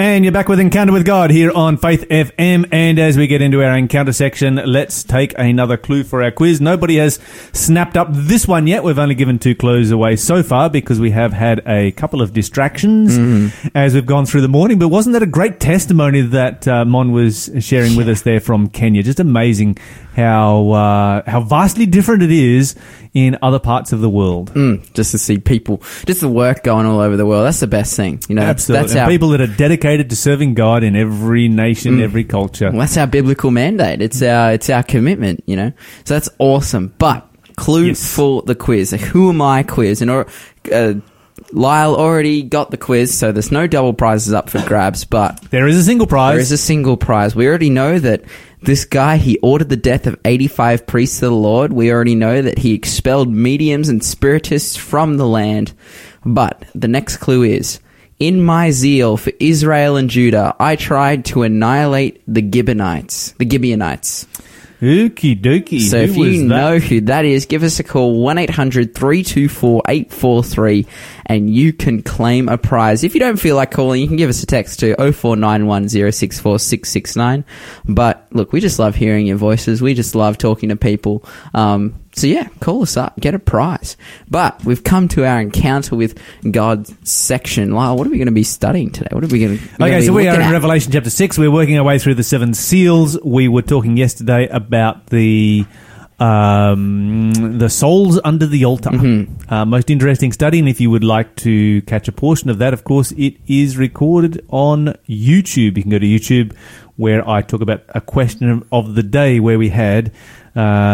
And you're back with Encounter with God here on Faith FM. And as we get into our encounter section, let's take another clue for our quiz. Nobody has snapped up this one yet. We've only given two clues away so far because we have had a couple of distractions as we've gone through the morning. But wasn't that a great testimony that Mon was sharing with us there from Kenya? Just amazing how vastly different it is in other parts of the world. Just to see people, just the work going all over the world. That's the best thing. You know, absolutely. That's people that are dedicated to serving God in every nation, every culture. Well, that's our biblical mandate. It's our commitment, you know. So that's awesome. But clue for the quiz, like, who am I quiz? And Lyle already got the quiz, so there's no double prizes up for grabs, but... There is a single prize. There is a single prize. We already know that this guy, he ordered the death of 85 priests of the Lord. We already know that he expelled mediums and spiritists from the land. But the next clue is, in my zeal for Israel and Judah, I tried to annihilate the Gibeonites. Okie dokie. So if you know who that is, give us a call, 1-800-324-843, and you can claim a prize. If you don't feel like calling, you can give us a text to 0491064669. But look, we just love hearing your voices. We just love talking to people. So yeah, call us up, get a prize. But we've come to our Encounter with God section. Lyle, what are we going to be studying today? What are we going to be Okay, so we are in Revelation chapter 6. We're working our way through the seven seals. We were talking yesterday about the souls under the altar. Most interesting study, and if you would like to catch a portion of that, of course, it is recorded on YouTube. You can go to YouTube, where I talk about a question of the day where we had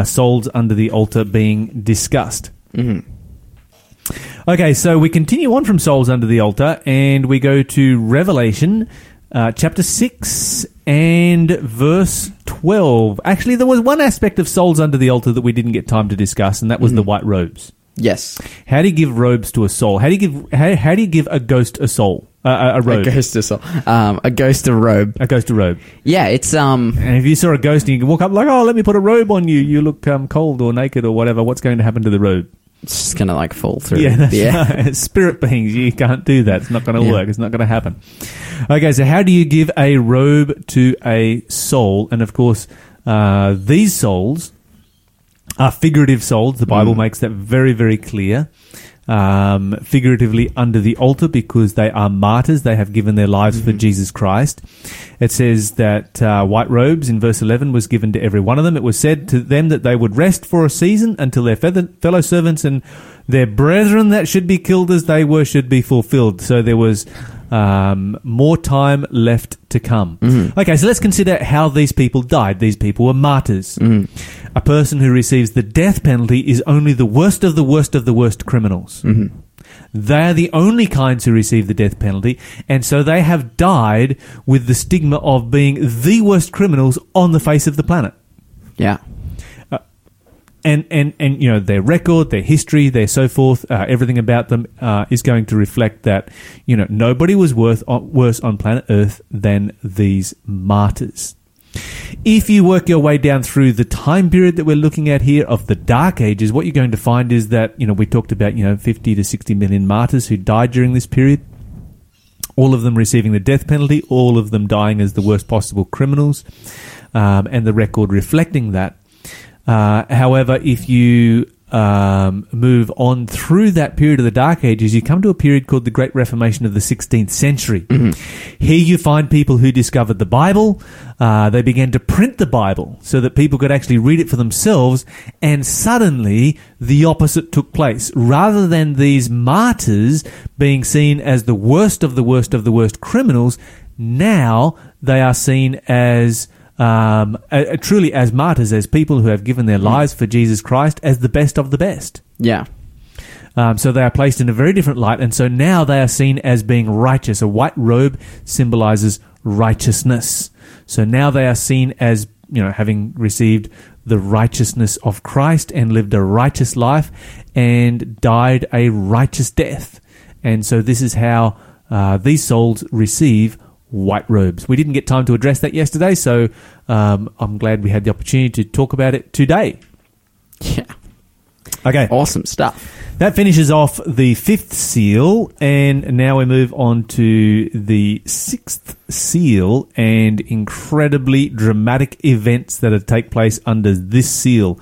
souls under the altar being discussed. Okay, so we continue on from souls under the altar, and we go to Revelation chapter 6 and verse 12. Actually, there was one aspect of souls under the altar that we didn't get time to discuss, and that was the white robes. Yes. How do you give robes to a soul? How do you give a ghost a soul? A robe. A ghost a soul. A ghost a robe. A ghost a robe. Yeah, it's... And if you saw a ghost and you walk up like, oh, let me put a robe on you, you look cold or naked or whatever, what's going to happen to the robe? It's just going to like fall through. Yeah. Spirit beings, you can't do that. It's not going to work. It's not going to happen. Okay, so how do you give a robe to a soul? And of course, these souls are figurative souls. The Bible makes that very, very clear. Figuratively under the altar because they are martyrs. They have given their lives for Jesus Christ. It says that white robes in verse 11 was given to every one of them. It was said to them that they would rest for a season until their fellow servants and their brethren that should be killed as they were should be fulfilled. So there was more time left to come. Okay, so let's consider how these people died. These people were martyrs. A person who receives the death penalty is only the worst of the worst of the worst criminals. They are the only kinds who receive the death penalty, and so they have died with the stigma of being the worst criminals on the face of the planet. And you know, their record, their history, their so forth, everything about them is going to reflect that, you know, nobody was worse on planet Earth than these martyrs. If you work your way down through the time period that we're looking at here of the Dark Ages, what you're going to find is that, you know, we talked about, you know, 50 to 60 million martyrs who died during this period, all of them receiving the death penalty, all of them dying as the worst possible criminals, and the record reflecting that. However, if you move on through that period of the Dark Ages, you come to a period called the Great Reformation of the 16th century. Here you find people who discovered the Bible. They began to print the Bible so that people could actually read it for themselves, and suddenly the opposite took place. Rather than these martyrs being seen as the worst of the worst of the worst criminals, now they are seen as... truly as martyrs, as people who have given their lives for Jesus Christ, as the best of the best. So they are placed in a very different light, and so now they are seen as being righteous. A white robe symbolizes righteousness. So now they are seen as, you know, having received the righteousness of Christ and lived a righteous life and died a righteous death. And so this is how these souls receive white robes. We didn't get time to address that yesterday, so I'm glad we had the opportunity to talk about it today. Okay. Awesome stuff. That finishes off the fifth seal, and now we move on to the sixth seal and incredibly dramatic events that take place under this seal.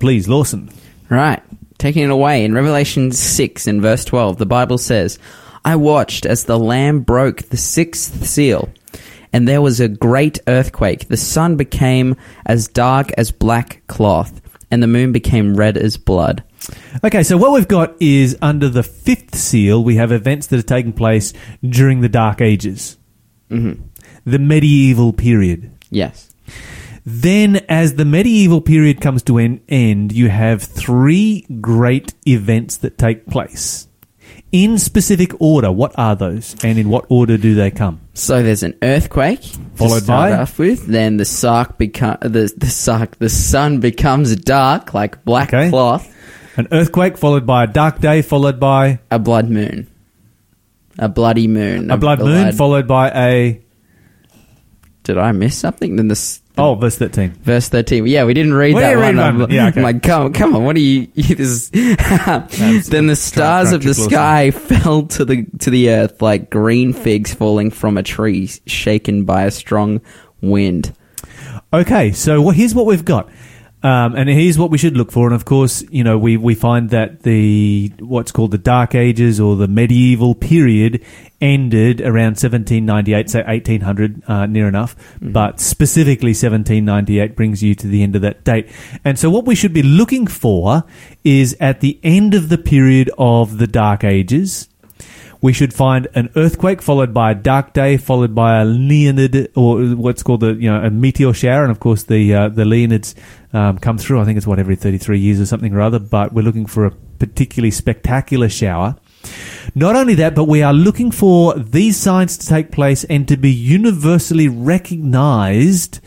Please, Lawson. Right. Taking it away, in Revelation 6 and verse 12, the Bible says, I watched as the Lamb broke the sixth seal, and there was a great earthquake. The sun became as dark as black cloth, and the moon became red as blood. Okay, so what we've got is under the fifth seal, we have events that are taking place during the Dark Ages. Mm-hmm. The medieval period. Yes. Then, as the medieval period comes to an end, you have three great events that take place. In specific order, what are those, and in what order do they come? So there's an earthquake, followed by then the sun becomes dark like black cloth. An earthquake followed by a dark day, followed by a blood moon, a bloody moon, moon followed by a. Did I miss something? Then verse 13. Verse 13. Yeah, we didn't read that one. Yeah, okay. Like, come on, what are you... Then the stars of the sky fell to the earth like green figs falling from a tree shaken by a strong wind. Okay, so here's what we've got. And here's what we should look for. And, of course, you know, we find that what's called the Dark Ages or the medieval period ended around 1798, so 1800, near enough. Mm-hmm. But specifically 1798 brings you to the end of that date. And so what we should be looking for is at the end of the period of the Dark Ages, we should find an earthquake followed by a dark day, followed by a Leonid, or what's called a meteor shower. And, of course, the Leonids come through. I think it's every 33 years or something or other, but we're looking for a particularly spectacular shower. Not only that, but we are looking for these signs to take place and to be universally recognized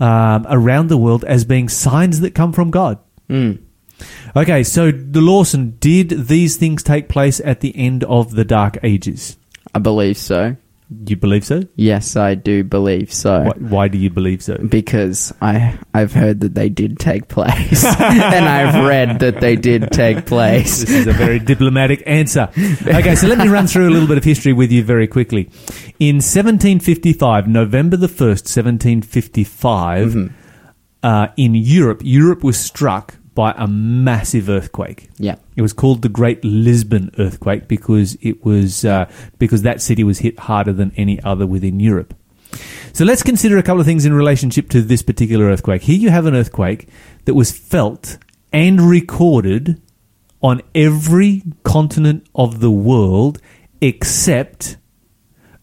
around the world as being signs that come from God. Mm. Okay, so Lawson, did these things take place at the end of the Dark Ages? I believe so. You believe so? Yes, I do believe so. Why do you believe so? Because I've heard that they did take place, and I've read that they did take place. This is a very diplomatic answer. Okay, so let me run through a little bit of history with you very quickly. In 1755, November the 1st, 1755, mm-hmm. In Europe was struck by a massive earthquake. Yeah. It was called the Great Lisbon Earthquake because it was because that city was hit harder than any other within Europe. So let's consider a couple of things in relationship to this particular earthquake. Here you have an earthquake that was felt and recorded on every continent of the world except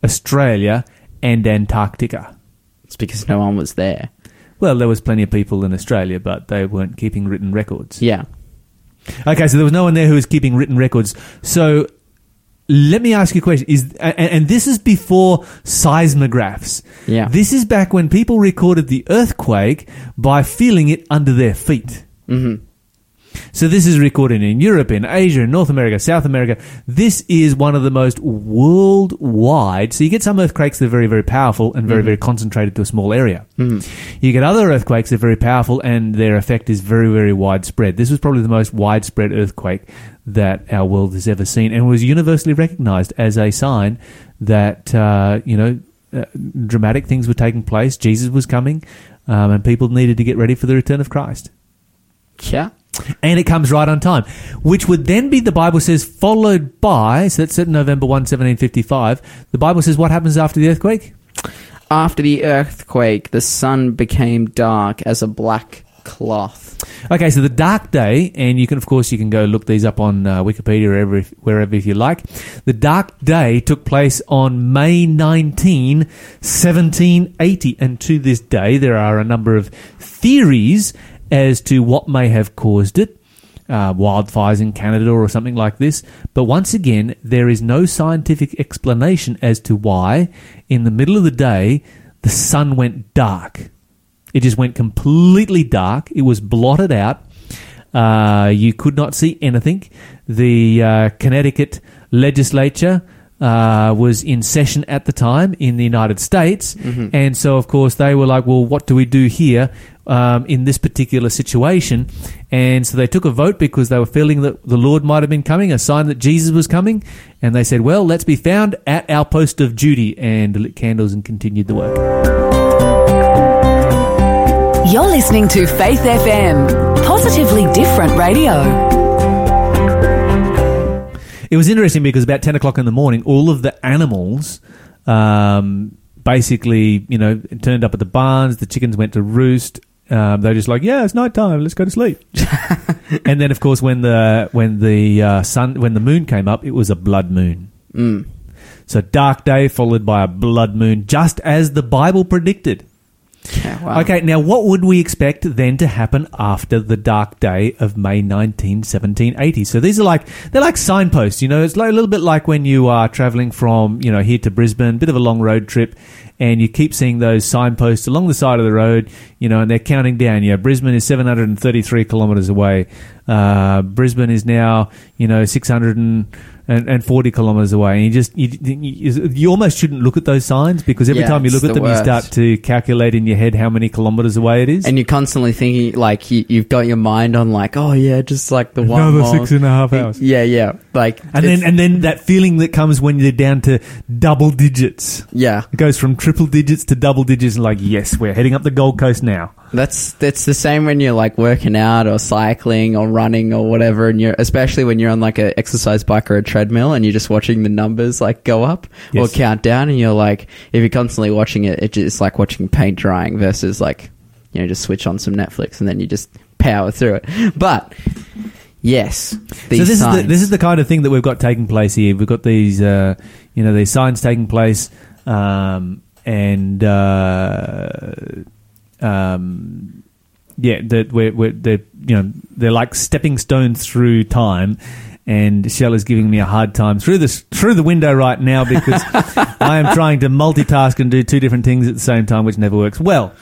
Australia and Antarctica. It's because no one was there. Well, there was plenty of people in Australia, but they weren't keeping written records. Yeah. Okay, so there was no one there who was keeping written records. So let me ask you a question. And this is before seismographs. Yeah. This is back when people recorded the earthquake by feeling it under their feet. Mm-hmm. So this is recorded in Europe, in Asia, in North America, South America. This is one of the most worldwide. So you get some earthquakes that are very, very powerful and very, mm-hmm. very concentrated to a small area. Mm-hmm. You get other earthquakes that are very powerful and their effect is very, very widespread. This was probably the most widespread earthquake that our world has ever seen and was universally recognized as a sign that, dramatic things were taking place. Jesus was coming and people needed to get ready for the return of Christ. Yeah. And it comes right on time, which would then be, the Bible says, followed by, so that's November 1, 1755. The Bible says what happens after the earthquake? After the earthquake, the sun became dark as a black cloth. Okay, so the dark day, and you can go look these up on Wikipedia or wherever if you like. The dark day took place on May 19, 1780, and to this day there are a number of theories as to what may have caused it, wildfires in Canada or something like this. But once again, there is no scientific explanation as to why, in the middle of the day, the sun went dark. It just went completely dark. It was blotted out. You could not see anything. The Connecticut legislature was in session at the time in the United States. Mm-hmm. And so, of course, they were like, well, what do we do here in this particular situation? And so they took a vote because they were feeling that the Lord might have been coming, a sign that Jesus was coming. And they said, well, let's be found at our post of duty, and lit candles and continued the work. You're listening to Faith FM, positively different radio. It was interesting because about 10 o'clock in the morning, all of the animals basically, you know, turned up at the barns. The chickens went to roost. They were just like, yeah, it's nighttime. Let's go to sleep. And then, of course, when the moon came up, it was a blood moon. Mm. So dark day followed by a blood moon, just as the Bible predicted. Yeah, wow. Okay, now what would we expect then to happen after the dark day of May 19, 1780? So these are they're like signposts, you know. It's like a little bit like when you are travelling from, you know, here to Brisbane, bit of a long road trip, and you keep seeing those signposts along the side of the road, you know, and they're counting down. You know, Brisbane is 733 kilometres away. Brisbane is now, you know, 640 kilometres away, and you almost shouldn't look at those signs because every time you look at them, you start to calculate in your head how many kilometres away it is, and you're constantly thinking like you've got your mind on like, oh yeah, just like the one another 6.5 hours, like, and then that feeling that comes when you're down to double digits, it goes from triple digits to double digits, and like, yes, we're heading up the Gold Coast now. That's the same when you're like working out or cycling or running or whatever, and you're especially when you're on like an exercise bike or a treadmill and you're just watching the numbers like go up or count down, and you're like, if you're constantly watching it, it's like watching paint drying versus like, you know, just switch on some Netflix and then you just power through it. But yes, these so this is the kind of thing that we've got taking place here. We've got these you know, these signs taking place, that they're, you know, they're like stepping stones through time, and Shell is giving me a hard time through the window right now because I am trying to multitask and do two different things at the same time, which never works well.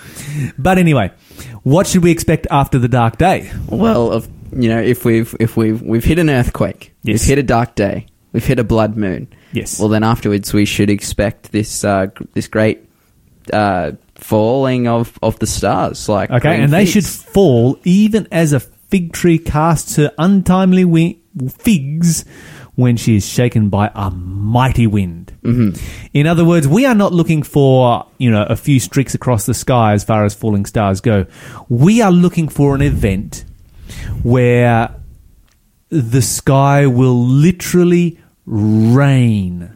But anyway, what should we expect after the dark day? Well, you know, if we've hit an earthquake, we've hit a dark day, we've hit a blood moon. Yes. Well, then afterwards we should expect this this great falling of the stars, like, okay, and they should fall even as a fig tree casts her untimely figs when she is shaken by a mighty wind. Mm-hmm. In other words, we are not looking for, you know, a few streaks across the sky as far as falling stars go. We are looking for an event where the sky will literally rain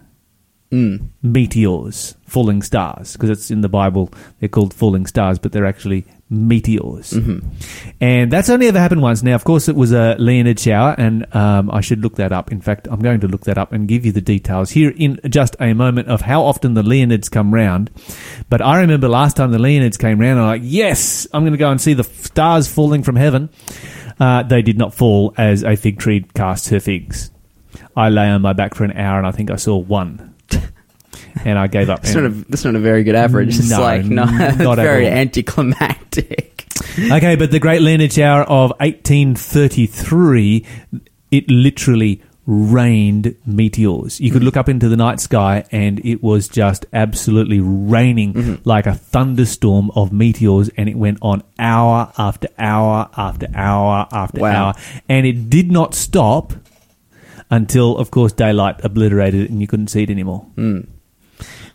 meteors, falling stars, because it's in the Bible, they're called falling stars, but they're actually meteors. Mm-hmm. And that's only ever happened once. Now, of course, it was a Leonid shower, and I should look that up. In fact, I'm going to look that up and give you the details here in just a moment of how often the Leonids come round. But I remember last time the Leonids came round, I'm like, yes, I'm going to go and see the stars falling from heaven. They did not fall as a fig tree casts her figs. I lay on my back for an hour, and I think I saw one. And I gave up. That's not a very good average. It's not very anticlimactic. Okay, but the Great Leonid Shower of 1833, it literally rained meteors. You could look up into the night sky and it was just absolutely raining like a thunderstorm of meteors, and it went on hour after hour after hour after hour. And it did not stop until, of course, daylight obliterated it and you couldn't see it anymore. Mm.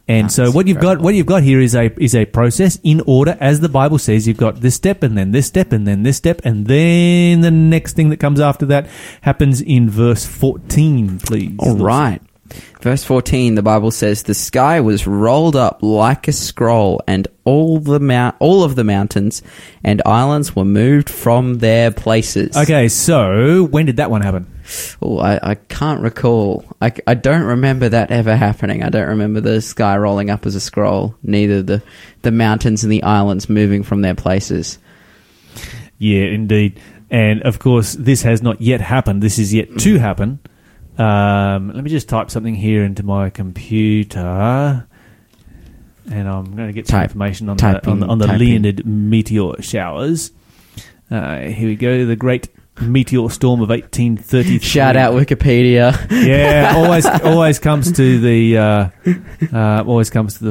And that's so what you've got here is a process in order, as the Bible says. You've got this step, and then this step, and then this step, and then the next thing that comes after that happens in verse 14, please. All right. Verse 14, the Bible says, the sky was rolled up like a scroll, and all of the mountains and islands were moved from their places. Okay, so when did that one happen? Oh, I can't recall. I don't remember that ever happening. I don't remember the sky rolling up as a scroll, neither the mountains and the islands moving from their places. Yeah, indeed. And, of course, this has not yet happened. This is yet to happen. Let me just type something here into my computer, and I'm going to get some information on the Leonid meteor showers. Here we go. The Great meteor storm of 1833. Shout out Wikipedia. Yeah, always comes to the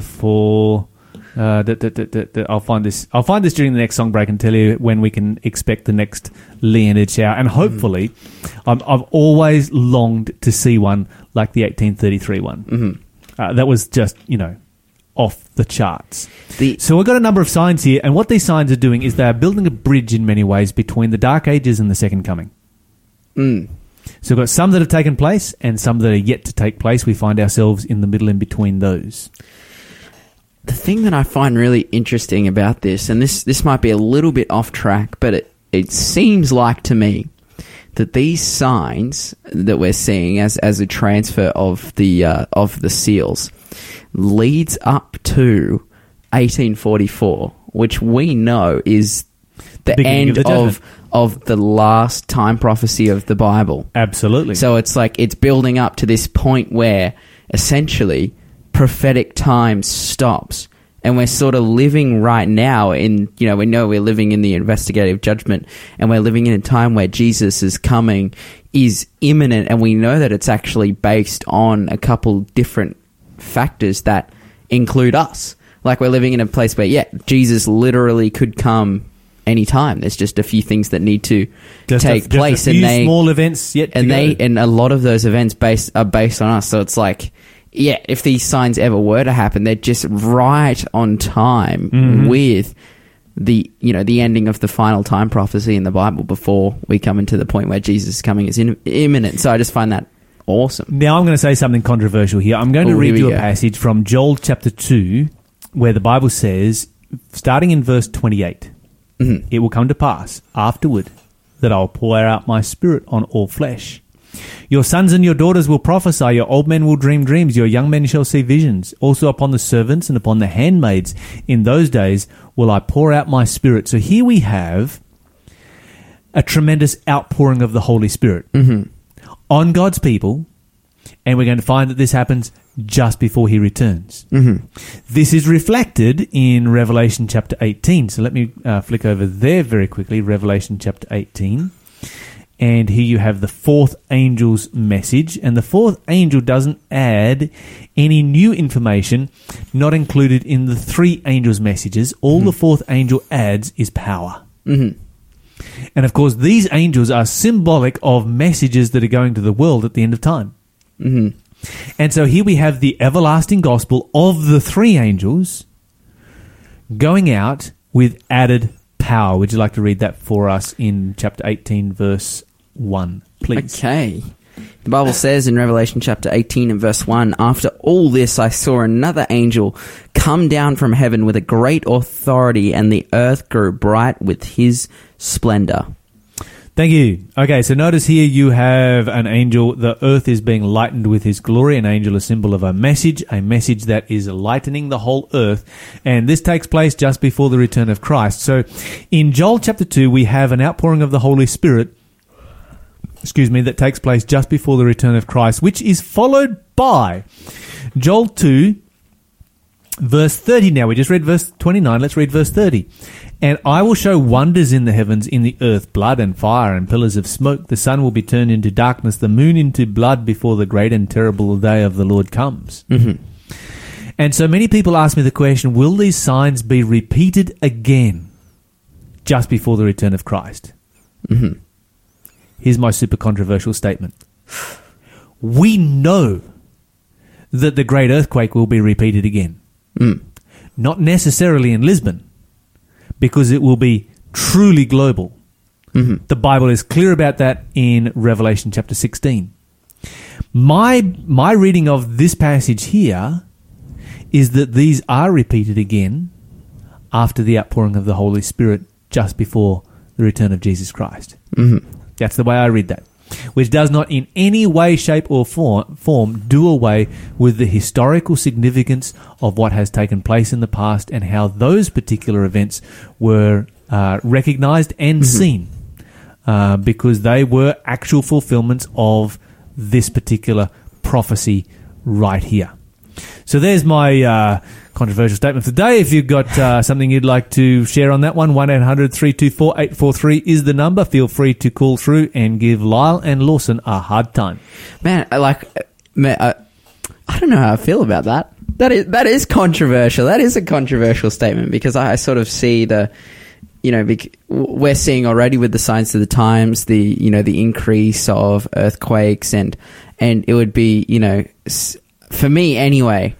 fore. I'll find this during the next song break and tell you when we can expect the next Leonid shower. And hopefully, I've always longed to see one like the 1833 one. Mm-hmm. That was just, off the charts. So we've got a number of signs here. And what these signs are doing is they're building a bridge in many ways between the Dark Ages and the Second Coming. Mm. So we've got some that have taken place and some that are yet to take place. We find ourselves in the middle in between those. The thing that I find really interesting about this, and this might be a little bit off track, but it seems like to me that these signs that we're seeing as a transfer of the seals leads up to 1844, which we know is the end of the last time prophecy of the Bible. Absolutely. So it's like it's building up to this point where essentially prophetic time stops, and we're sort of living right now in, we know we're living in the investigative judgment, and we're living in a time where Jesus is coming, is imminent, and we know that it's actually based on a couple different factors that include us. Like, we're living in a place where, Jesus literally could come anytime. There's just a few things that need to take place, and they small events yet, and a lot of those events are based on us. So it's like, yeah, if these signs ever were to happen, they're just right on time with the the ending of the final time prophecy in the Bible before we come into the point where Jesus' coming is imminent. So I just find that awesome. Now I'm going to say something controversial here. I'm going to read you a passage from Joel chapter 2 where the Bible says, starting in verse 28, it will come to pass afterward that I'll pour out my spirit on all flesh. Your sons and your daughters will prophesy, your old men will dream dreams, your young men shall see visions. Also upon the servants and upon the handmaids in those days will I pour out my spirit. So here we have a tremendous outpouring of the Holy Spirit on God's people, and we're going to find that this happens just before he returns. This is reflected in Revelation chapter 18. So let me flick over there very quickly, Revelation chapter 18. And here you have the fourth angel's message. And the fourth angel doesn't add any new information not included in the three angels' messages. All the fourth angel adds is power. And, of course, these angels are symbolic of messages that are going to the world at the end of time. And so here we have the everlasting gospel of the three angels going out with added power. Would you like to read that for us in chapter 18, verse 1, please? Okay. The Bible says in Revelation chapter 18 and verse 1, "After all this I saw another angel come down from heaven with a great authority, and the earth grew bright with his splendor." Thank you. Okay, so notice here you have an angel. The earth is being lightened with his glory. An angel, a symbol of a message that is lightening the whole earth. And this takes place just before the return of Christ. So in Joel chapter 2, we have an outpouring of the Holy Spirit, that takes place just before the return of Christ, which is followed by Joel 2, verse 30. Now, we just read verse 29. Let's read verse 30. "And I will show wonders in the heavens, in the earth, blood and fire and pillars of smoke. The sun will be turned into darkness, the moon into blood before the great and terrible day of the Lord comes." And so many people ask me the question, will these signs be repeated again just before the return of Christ? Here's my super controversial statement. We know that the great earthquake will be repeated again. Not necessarily in Lisbon, because it will be truly global. The Bible is clear about that in Revelation chapter 16. My reading of this passage here is that these are repeated again after the outpouring of the Holy Spirit just before the return of Jesus Christ. That's the way I read that, which does not in any way, shape, or form do away with the historical significance of what has taken place in the past and how those particular events were recognized and seen, because they were actual fulfillments of this particular prophecy right here. So there's my controversial statement of the day. If you've got something you'd like to share on that one, 1-800-324-843 is the number. Feel free to call through and give Lyle and Lawson a hard time. Man, I don't know how I feel about that. That is controversial. That is a controversial statement, because I sort of see the, you know, we're seeing already with the signs of the times, the, you know, the increase of earthquakes, and it would be, you know, for me anyway,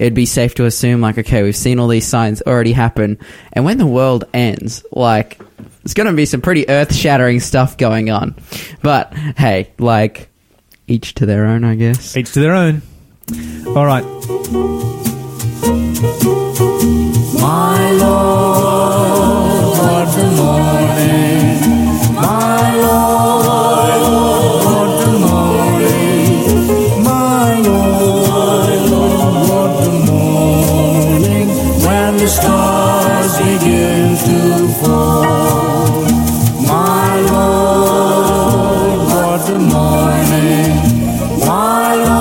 it'd be safe to assume, like, okay, we've seen all these signs already happen, and when the world ends, like, it's going to be some pretty earth-shattering stuff going on. But hey, like, each to their own, I guess. Each to their own. All right. My Lord, what the morning. My Lord, what the morning. My Lord, what the morning. When the stars begin to fall. My Lord, what the morning. My Lord.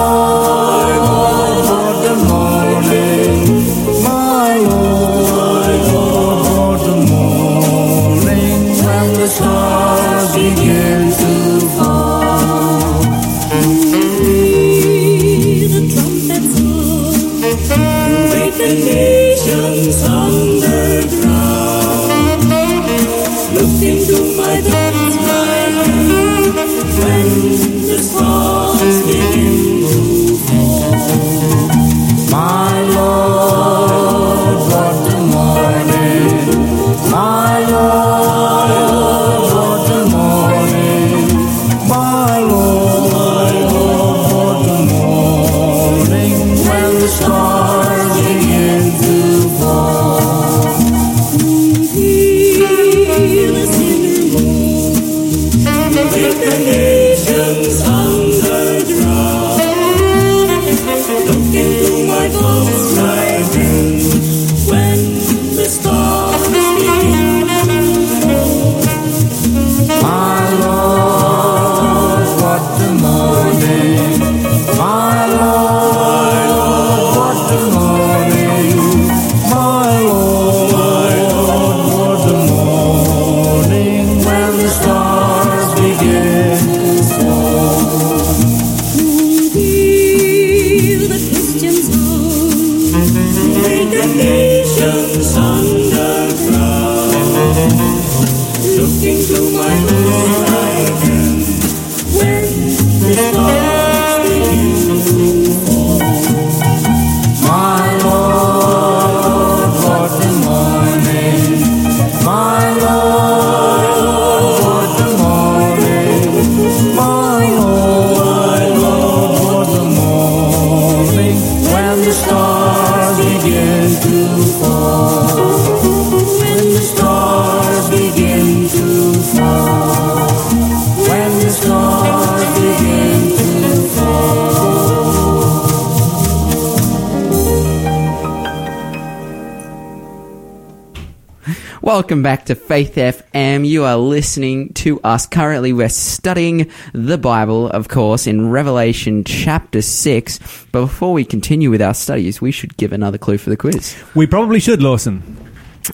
Welcome back to Faith FM. You are listening to us. Currently, we're studying the Bible, of course, in Revelation chapter 6. But before we continue with our studies, we should give another clue for the quiz. We probably should, Lawson.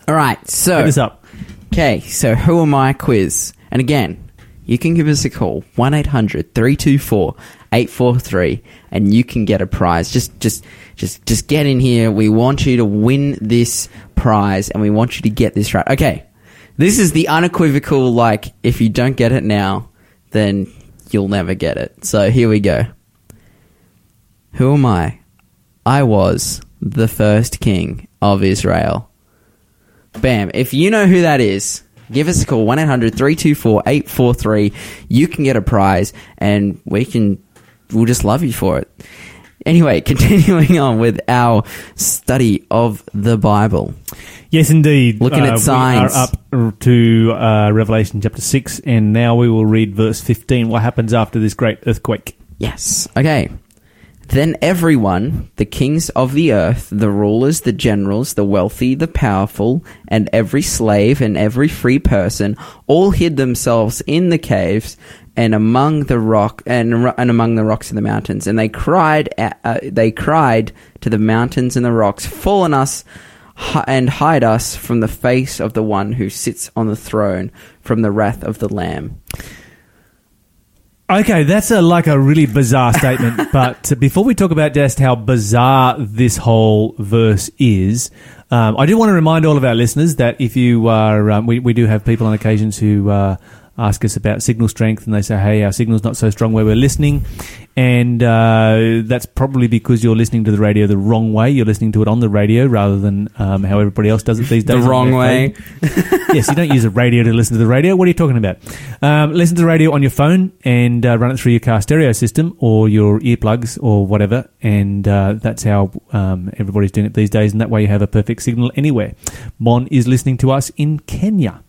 All right, so... Hit us up. Okay, so who am I quiz? And again, you can give us a call, 1-800-324-843, and you can get a prize. Just get in here. We want you to win this prize, and we want you to get this right. Okay, this is the unequivocal, like, if you don't get it now, then you'll never get it. So here we go. Who am I? I was the first king of Israel. Bam. If you know who that is, give us a call, 1-800-324-843. You can get a prize, and we'll just love you for it. Anyway, continuing on with our study of the Bible. Yes, indeed. Looking at signs. We are up to Revelation chapter 6, and now we will read verse 15, what happens after this great earthquake. Yes. Okay. Then everyone, the kings of the earth, the rulers, the generals, the wealthy, the powerful, and every slave and every free person, all hid themselves in the caves and among the rock and among the rocks of the mountains, and they cried to the mountains and the rocks, fall on us and hide us from the face of the one who sits on the throne, from the wrath of the Lamb. Okay, that's a really bizarre statement, but before we talk about just how bizarre this whole verse is, I do want to remind all of our listeners that if you are, we do have people on occasions who ask us about signal strength, and they say, hey, our signal's not so strong where we're listening, and that's probably because you're listening to the radio the wrong way. You're listening to it on the radio rather than how everybody else does it these days. The wrong way. Yes, you don't use a radio to listen to the radio. What are you talking about? Listen to the radio on your phone and run it through your car stereo system or your earplugs or whatever, and that's how everybody's doing it these days, and that way you have a perfect signal anywhere. Mon is listening to us in Kenya.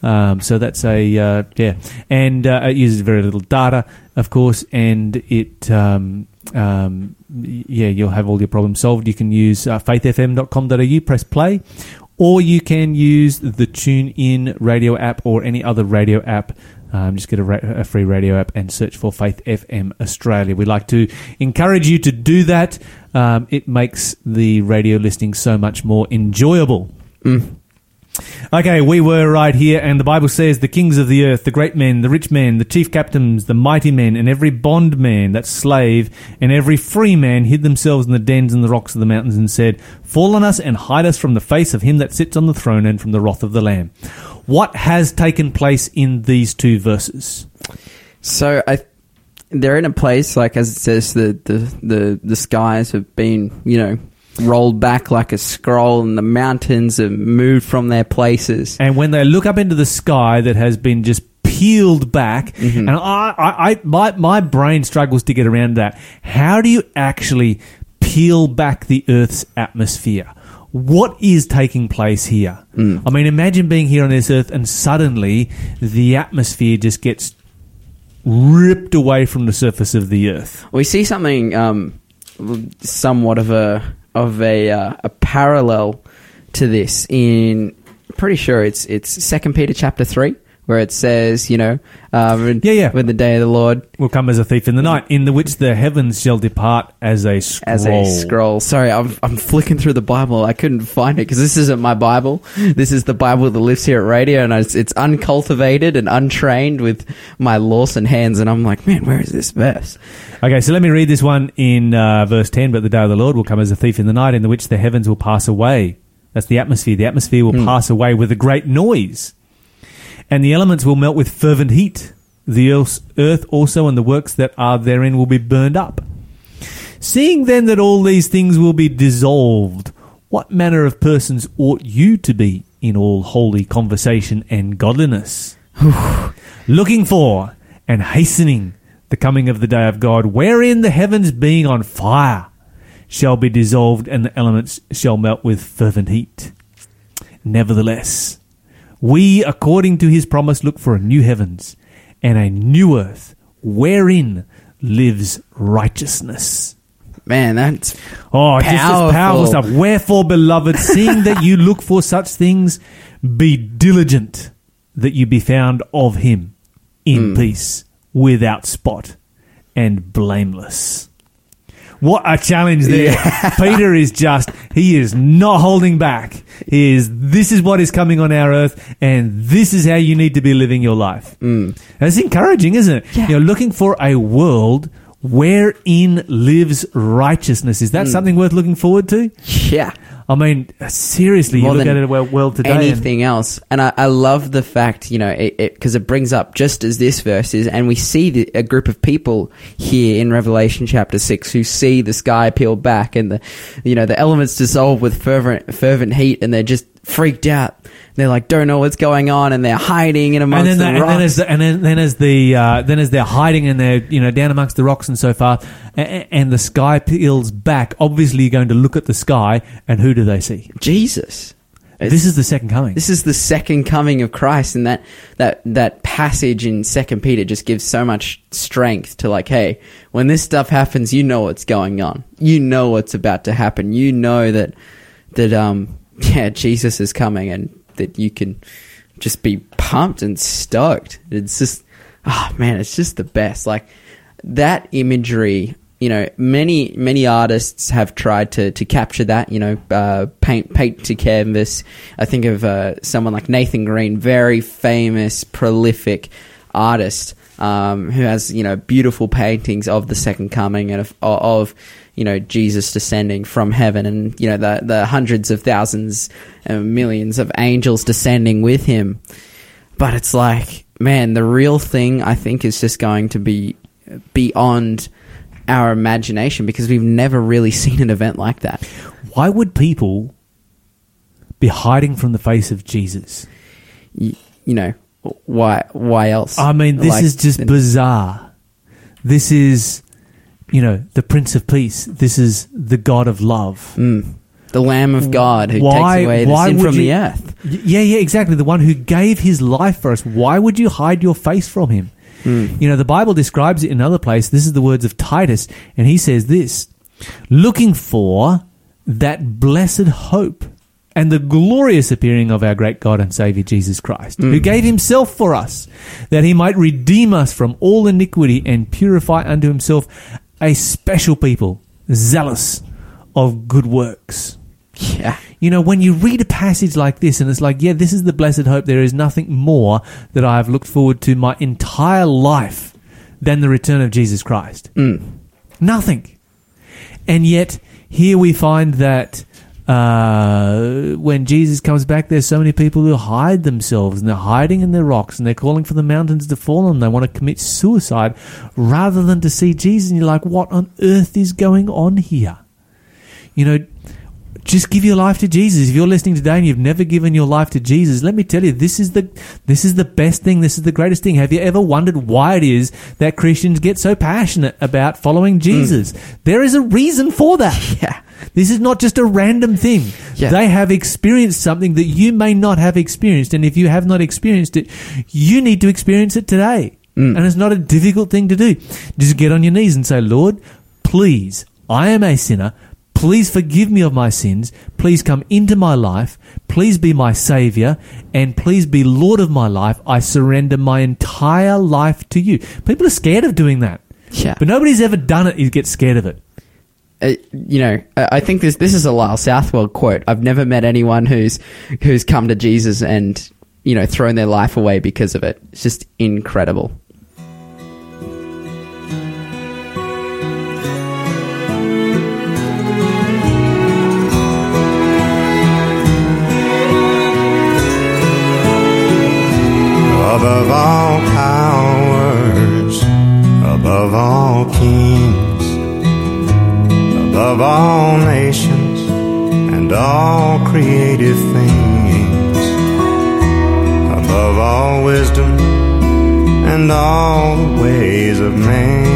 So that's it uses very little data, of course, and it, you'll have all your problems solved. You can use faithfm.com.au, press play, or you can use the TuneIn radio app or any other radio app. Just get a free radio app and search for Faith FM Australia. We'd like to encourage you to do that. It makes the radio listening so much more enjoyable. Mm. Okay, we were right here, and the Bible says the kings of the earth, the great men, the rich men, the chief captains, the mighty men, and every bondman, that's slave, and every free man hid themselves in the dens and the rocks of the mountains and said, fall on us and hide us from the face of him that sits on the throne and from the wrath of the Lamb. What has taken place in these two verses? So they're in a place, like as it says, the skies have been, rolled back like a scroll, and the mountains have moved from their places. And when they look up into the sky that has been just peeled back, mm-hmm. and my brain struggles to get around that. How do you actually peel back the Earth's atmosphere? What is taking place here? Mm. I mean, imagine being here on this Earth and suddenly the atmosphere just gets ripped away from the surface of the Earth. We see something somewhat of a parallel to this in, pretty sure it's 2 Peter chapter 3, where it says, when the day of the Lord will come as a thief in the night, in the which the heavens shall depart as a scroll. Sorry, I'm flicking through the Bible. I couldn't find it because this isn't my Bible. This is the Bible that lives here at radio, and it's uncultivated and untrained with my Lawson hands, and I'm like, man, where is this verse? Okay, so let me read this one in verse 10. But the day of the Lord will come as a thief in the night, in the which the heavens will pass away. That's the atmosphere. The atmosphere will pass away with a great noise, and the elements will melt with fervent heat. The earth also and the works that are therein will be burned up. Seeing then that all these things will be dissolved, what manner of persons ought you to be in all holy conversation and godliness? Looking for and hastening the coming of the day of God, wherein the heavens being on fire shall be dissolved, and the elements shall melt with fervent heat. Nevertheless, we, according to his promise, look for a new heavens and a new earth, wherein lives righteousness. Man, that's powerful. Just this powerful stuff. Wherefore, beloved, seeing that you look for such things, be diligent that you be found of him in peace, without spot and blameless. What a challenge there. Yeah. Peter is he is not holding back. This is what is coming on our earth, and this is how you need to be living your life. Mm. That's encouraging, isn't it? Yeah. You're looking for a world wherein lives righteousness. Is that something worth looking forward to? Yeah. I mean, seriously, you look at it well today. Anything else. And I love the fact, because it brings up just as this verse is, and we see a group of people here in Revelation chapter 6 who see the sky peel back and the elements dissolve with fervent heat, and they're just freaked out. They're like, don't know what's going on, and they're hiding in amongst the rocks. And then as they're hiding and they're down amongst the rocks and so forth, and the sky peels back. Obviously, you're going to look at the sky, and who do they see? Jesus. This is the second coming. This is the second coming of Christ, and that passage in 2 Peter just gives so much strength to, like, hey, when this stuff happens, you know what's going on. You know what's about to happen. You know that Jesus is coming, and that you can just be pumped and stoked. It's just oh man, it's just the best. Like that imagery, you know, many artists have tried to capture that, you know, paint to canvas. I think of someone like Nathan Green, very famous, prolific artist, who has, you know, beautiful paintings of the second coming and of you know, Jesus descending from heaven, and, you know, the hundreds of thousands and millions of angels descending with him. But it's like, man, the real thing, I think, is just going to be beyond our imagination, because we've never really seen an event like that. Why would people be hiding from the face of Jesus? You know, why else? I mean, this is just bizarre. This is, you know, the Prince of Peace. This is the God of love. Mm. The Lamb of God who takes away the sin from the earth. Yeah, exactly. The one who gave his life for us. Why would you hide your face from him? Mm. You know, the Bible describes it in another place. This is the words of Titus, and he says this, looking for that blessed hope and the glorious appearing of our great God and Savior Jesus Christ, who gave himself for us, that he might redeem us from all iniquity and purify unto himself a special people, zealous of good works. Yeah. You know, when you read a passage like this and it's like, yeah, this is the blessed hope, there is nothing more that I have looked forward to my entire life than the return of Jesus Christ. Mm. Nothing. And yet, here we find that when Jesus comes back, there's so many people who hide themselves, and they're hiding in their rocks, and they're calling for the mountains to fall on them. They want to commit suicide rather than to see Jesus. And you're like, what on earth is going on here? You know, just give your life to Jesus. If you're listening today and you've never given your life to Jesus, let me tell you, this is the best thing. This is the greatest thing. Have you ever wondered why it is that Christians get so passionate about following Jesus? Mm. There is a reason for that. Yeah. This is not just a random thing. Yeah. They have experienced something that you may not have experienced, and if you have not experienced it, you need to experience it today. Mm. And it's not a difficult thing to do. Just get on your knees and say, Lord, please, I am a sinner. Please forgive me of my sins. Please come into my life. Please be my Savior. And please be Lord of my life. I surrender my entire life to you. People are scared of doing that. Yeah. But nobody's ever done it. You get scared of it. You know, I think this is a Lyle Southwell quote. I've never met anyone who's come to Jesus and, you know, thrown their life away because of it. It's just incredible. Above all powers, above all kings, above all nations, and all creative things, above all wisdom, and all the ways of man,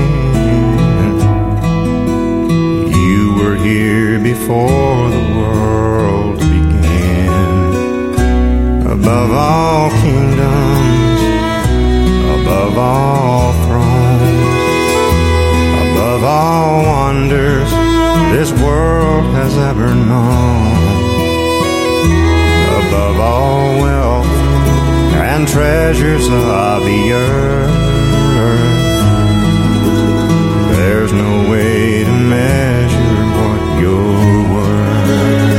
you were here before the world began, above all kingdoms, above all thrones, above all wonders this world has ever known, above all wealth and treasures of the earth, there's no way to measure what you're worth.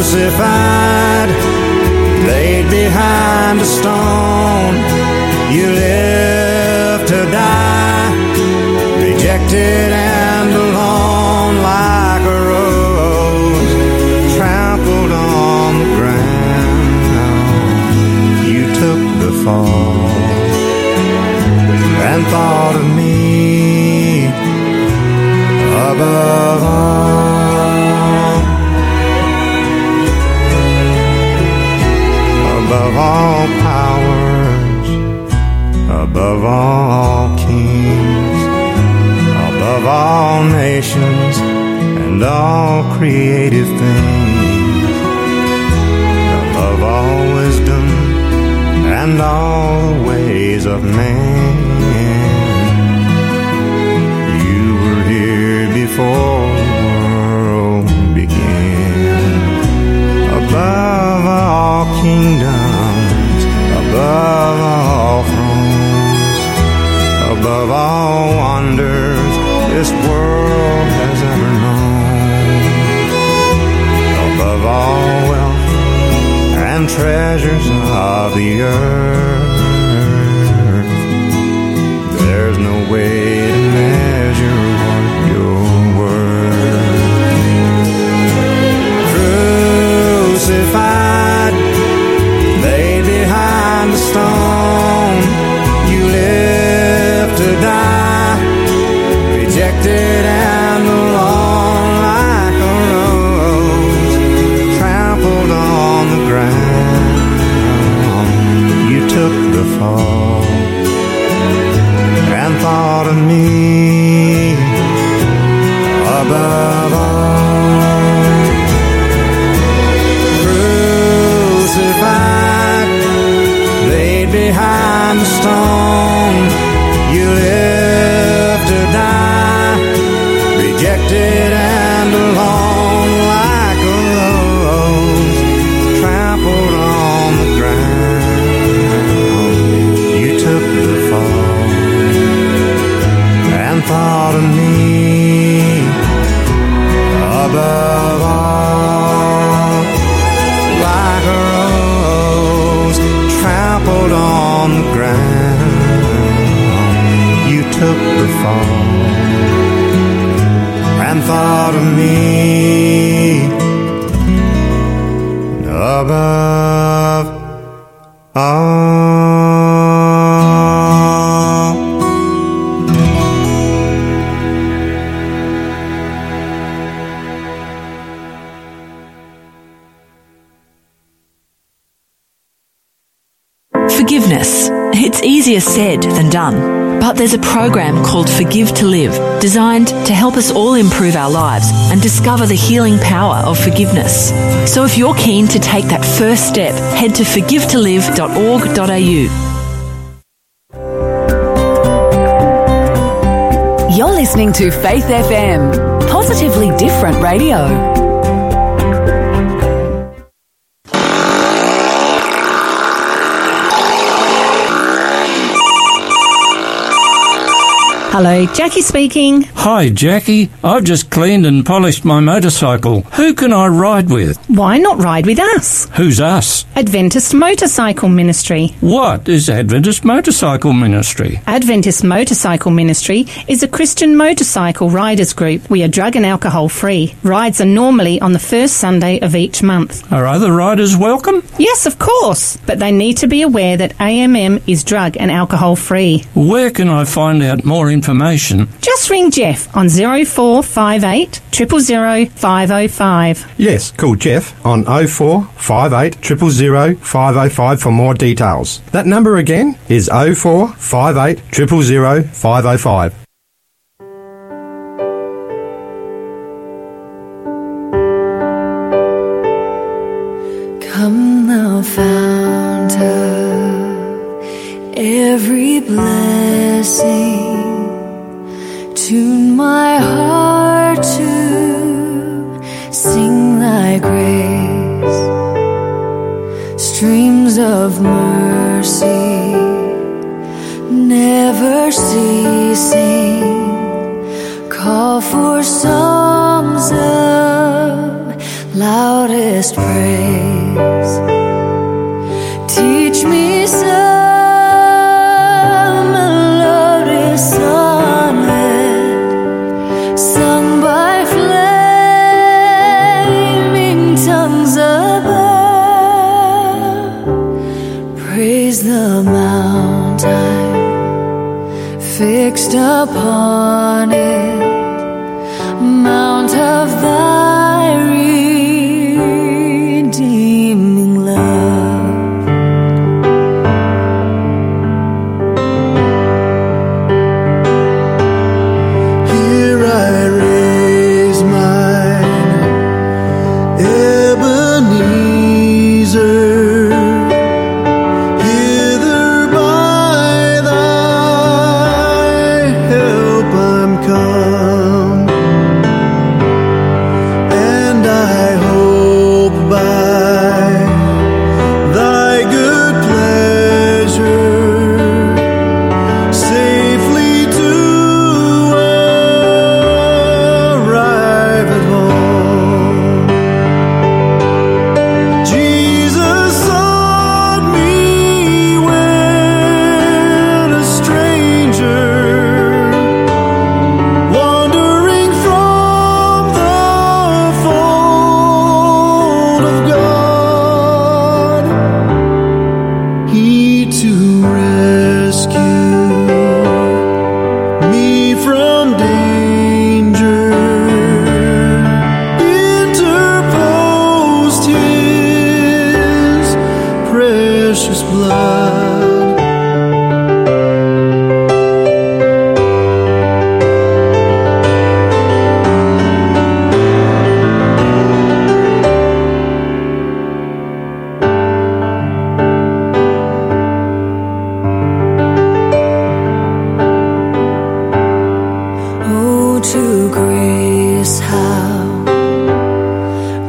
Crucified, laid behind a stone, you live to die, rejected and alone like a rose, trampled on the ground. You took the fall and thought of me above all. Above all powers, above all kings, above all nations, and all creative things, above all wisdom, and all the ways of man, you were here before the world began, above all kingdoms, above treasures of the earth. There's no way to measure what you're worth. Crucified, lay behind the stone. You live to die, rejected and alone like a rose, trampled on the ground. You took the fall and thought of me above all. Crucified, laid behind the stone. You live to die, rejected and alone like a rose, trampled on the ground. You took the fall and thought of me above all, like a rose trampled on the ground. You took the fall and thought of me above all. Forgiveness. It's easier said than done, but there's a program called Forgive to Live, designed to help us all improve our lives and discover the healing power of forgiveness. So if you're keen to take that first step, head to forgivetolive.org.au. You're listening to Faith FM, positively different radio. Hello, Jackie speaking. Hi, Jackie. I've just cleaned and polished my motorcycle. Who can I ride with? Why not ride with us? Who's us? Adventist Motorcycle Ministry. What is Adventist Motorcycle Ministry? Adventist Motorcycle Ministry is a Christian motorcycle riders group. We are drug and alcohol free. Rides are normally on the first Sunday of each month. Are other riders welcome? Yes, of course. But they need to be aware that AMM is drug and alcohol free. Where can I find out more information? Just ring Jeff on 0458 000 505. Yes, call Jeff on 0458 000 505 for more details. That number again is 0458 000 505. Come thou founder, every blessing, tune my heart to sing thy grace. Streams of mercy never ceasing, call for psalms of loudest praise. Teach me some melodious song sung by flaming tongues above. Praise the mountain, fixed upon it, mount of thy redeeming love. Here I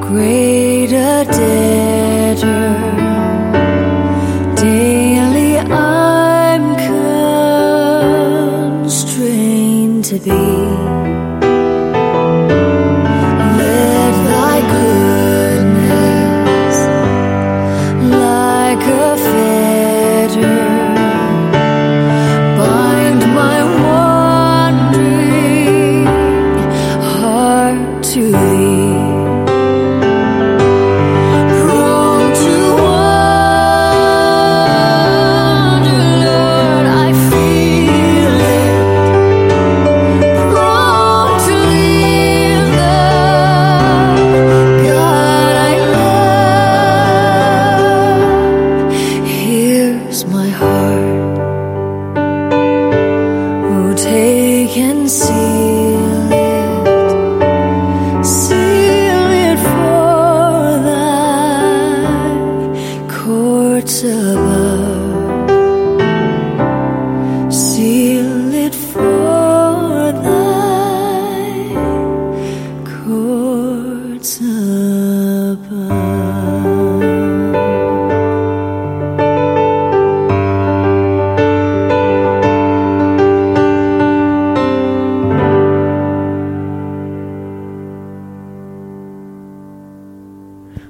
great a debtor, daily I'm constrained to be.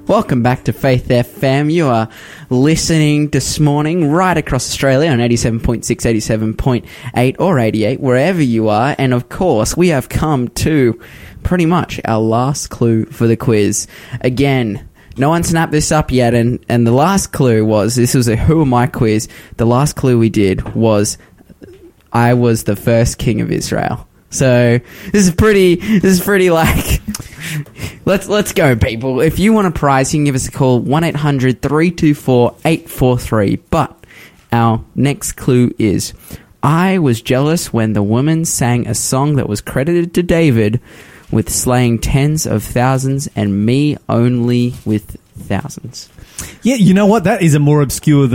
Welcome back to Faith FM. You are listening this morning right across Australia on 87.6, 87.8 or 88, wherever you are. And of course, we have come to pretty much our last clue for the quiz. Again, no one snapped this up yet. And the last clue was, this was a Who Am I quiz. The last clue we did was, I was the first king of Israel. So this is pretty like... Let's go, people. If you want a prize, you can give us a call, 1-800-324-843. But our next clue is, I was jealous when the woman sang a song that was credited to David with slaying tens of thousands and me only with thousands. Yeah, you know what? That is a more obscure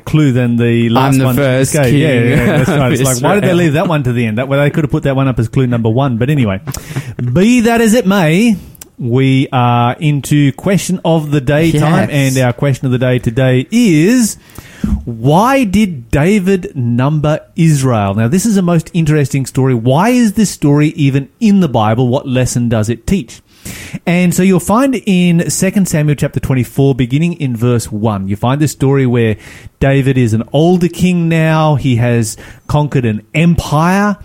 clue than the last one. I'm the first king. Yeah, that's right. It's like, why did they leave that one to the end? That way they could have put that one up as clue number one. But anyway, be that as it may, we are into question of the day time. And our question of the day today is, why did David number Israel? Now, this is a most interesting story. Why is this story even in the Bible? What lesson does it teach? And so you'll find in 2 Samuel chapter 24, beginning in verse 1, you find this story where David is an older king now. He has conquered an empire.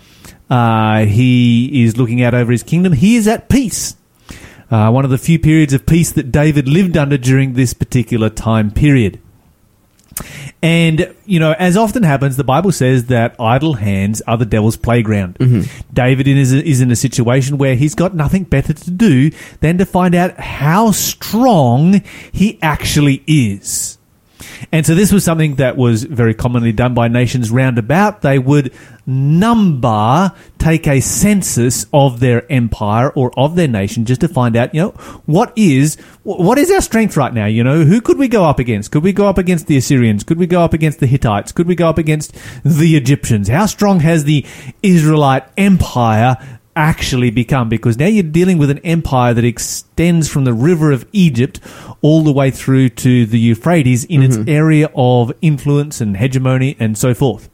He is looking out over his kingdom. He is at peace. One of the few periods of peace that David lived under during this particular time period. And, you know, as often happens, the Bible says that idle hands are the devil's playground. Mm-hmm. David is in a situation where he's got nothing better to do than to find out how strong he actually is. And so this was something that was very commonly done by nations roundabout. They would take a census of their empire or of their nation just to find out, you know, what is our strength right now? You know, who could we go up against? Could we go up against the Assyrians? Could we go up against the Hittites? Could we go up against the Egyptians? How strong has the Israelite empire actually become? Because now you're dealing with an empire that extends from the river of Egypt all the way through to the Euphrates in its area of influence and hegemony and so forth.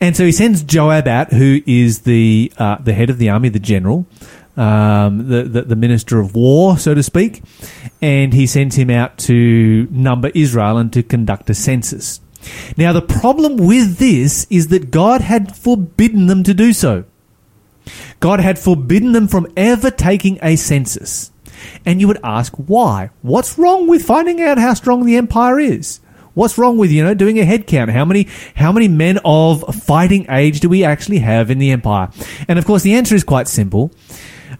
And so he sends Joab out, who is the head of the army, the general, the minister of war, so to speak, and he sends him out to number Israel and to conduct a census. Now, the problem with this is that God had forbidden them to do so. God had forbidden them from ever taking a census. And you would ask, why? What's wrong with finding out how strong the empire is? What's wrong with, you know, doing a head count? How many men of fighting age do we actually have in the empire? And, of course, the answer is quite simple.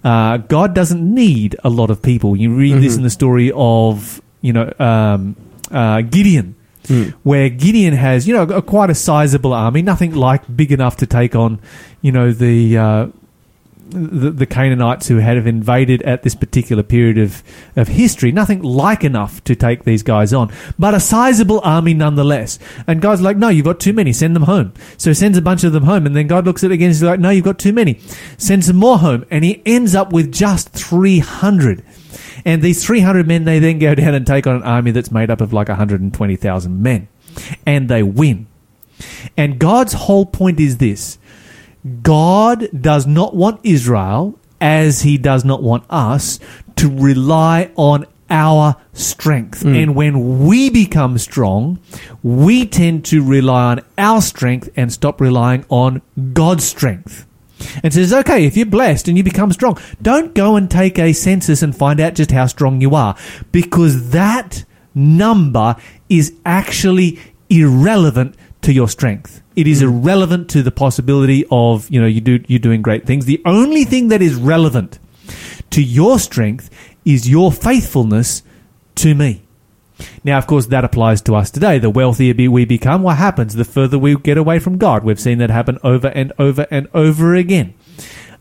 God doesn't need a lot of people. You read this in the story of, you know, Gideon. Mm. Where Gideon has, you know, quite a sizable army, nothing like big enough to take on, you know, the Canaanites who had invaded at this particular period of history, nothing like enough to take these guys on, but a sizable army nonetheless. And God's like, no, you've got too many, send them home. So he sends a bunch of them home, and then God looks at it again and he's like, no, you've got too many, send some more home. And he ends up with just 300. And these 300 men, they then go down and take on an army that's made up of like 120,000 men. And they win. And God's whole point is this. God does not want Israel, as he does not want us, to rely on our strength. Mm. And when we become strong, we tend to rely on our strength and stop relying on God's strength. And says, okay, if you're blessed and you become strong, don't go and take a census and find out just how strong you are, because that number is actually irrelevant to your strength. It is irrelevant to the possibility of, you know, you're doing great things. The only thing that is relevant to your strength is your faithfulness to me. Now, of course, that applies to us today. The wealthier we become, what happens? The further we get away from God. We've seen that happen over and over and over again.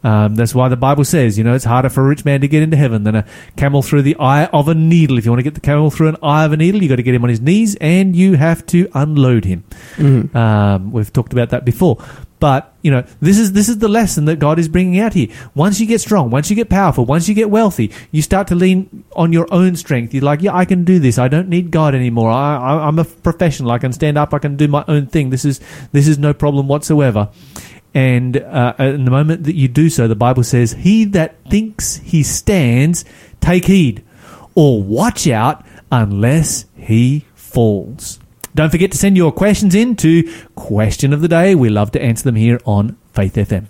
That's why the Bible says, you know, it's harder for a rich man to get into heaven than a camel through the eye of a needle. If you want to get the camel through an eye of a needle, you've got to get him on his knees and you have to unload him. Mm-hmm. We've talked about that before. But, you know, this is the lesson that God is bringing out here. Once you get strong, once you get powerful, once you get wealthy, you start to lean on your own strength. You're like, yeah, I can do this. I don't need God anymore. I'm a professional. I can stand up. I can do my own thing. This is no problem whatsoever. And in the moment that you do so, the Bible says, he that thinks he stands, take heed, or watch out unless he falls. Don't forget to send your questions in to Question of the Day. We love to answer them here on Faith FM.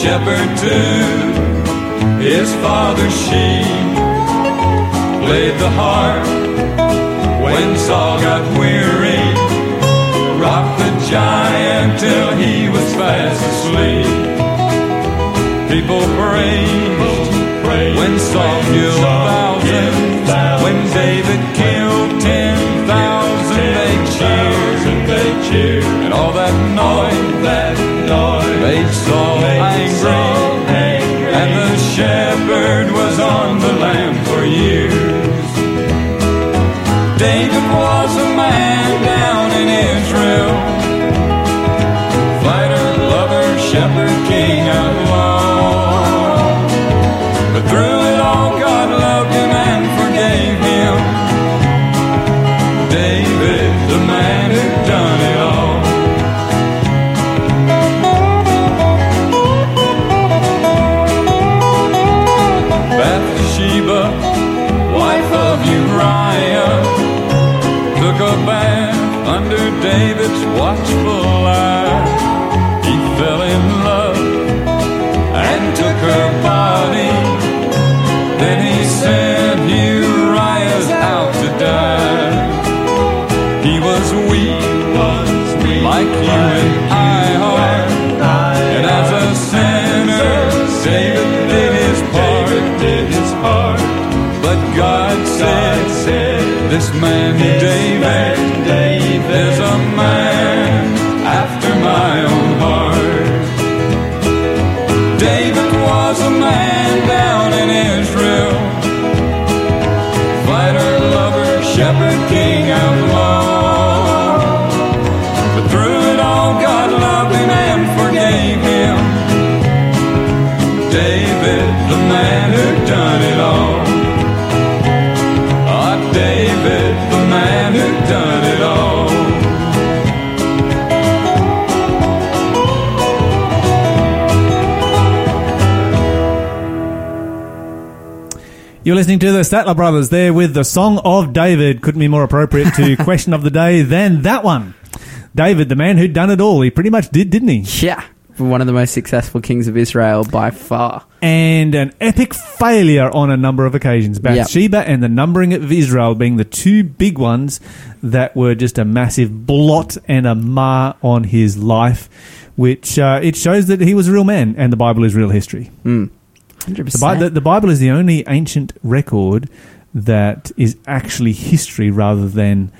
Shepherd to his father's sheep, played the harp when Saul got weary, rocked the giant till he was fast asleep. People praised when Saul killed thousands, when David killed 10,000, they cheered, and all that noise made Saul angry, and the shepherd was on the lamb for years. David was a man down in Israel, fighter, lover, shepherd, king of law. But through it all, God loved him and forgave him. David, the man who'd done it all. Under David's watchful eye, he fell in love and took her body. Then he sent Uriah's out to die. He was weak like you and I are, and as a sinner, David did his part. But God said, this man David, there's a man after my own heart. David was a man down in Israel, fighter, lover, shepherd, king of law. But through it all, God loved him and forgave him. David, the man who'd done it all. Ah, David, the man who'd done it all. You're listening to the Statler Brothers there with the Song of David. Couldn't be more appropriate to Question of the Day than that one. David, the man who'd done it all. He pretty much did, didn't he? Yeah. One of the most successful kings of Israel by far. And an epic failure on a number of occasions. Bathsheba and the numbering of Israel being the two big ones that were just a massive blot and a mar on his life, which it shows that he was a real man and the Bible is real history. Mm. 100%. The Bible is the only ancient record that is actually history rather than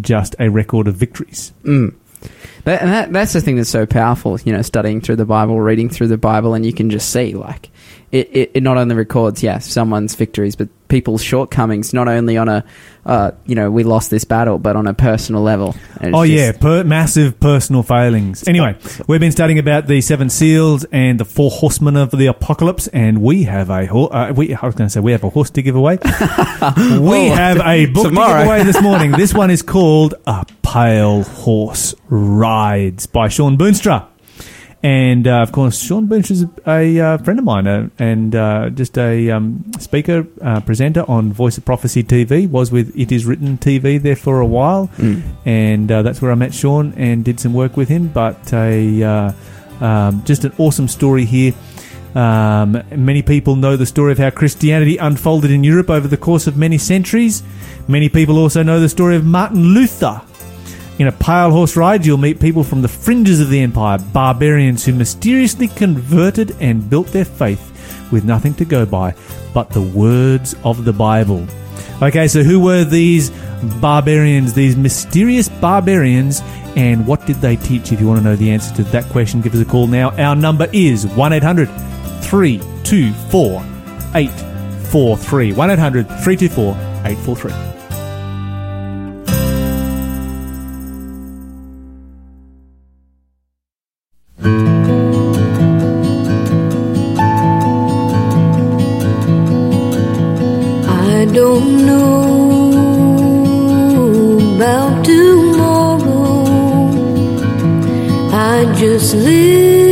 just a record of victories. Mm. That's the thing that's so powerful, you know, studying through the Bible, reading through the Bible, and you can just see, like, it not only records, someone's victories, but people's shortcomings, not only on a, we lost this battle, but on a personal level. Massive personal failings. Anyway, we've been studying about the seven seals and the four horsemen of the apocalypse, and we have a horse. I was going to say we have a horse to give away. We have a book to give away this morning. This one is called A Pale Horse Rides by Sean Boonstra. And, of course, Sean Boonstra is a friend of mine and just a speaker, presenter on Voice of Prophecy TV, was with It Is Written TV there for a while. And that's where I met Sean and did some work with him. But just an awesome story here. Many people know the story of how Christianity unfolded in Europe over the course of many centuries. Many people also know the story of Martin Luther. In A Pale Horse Ride, you'll meet people from the fringes of the empire, barbarians who mysteriously converted and built their faith with nothing to go by but the words of the Bible. Okay, so who were these barbarians, these mysterious barbarians, and what did they teach? If you want to know the answer to that question, give us a call now. Our number is 1-800-324-843. 1-800-324-843. Just live.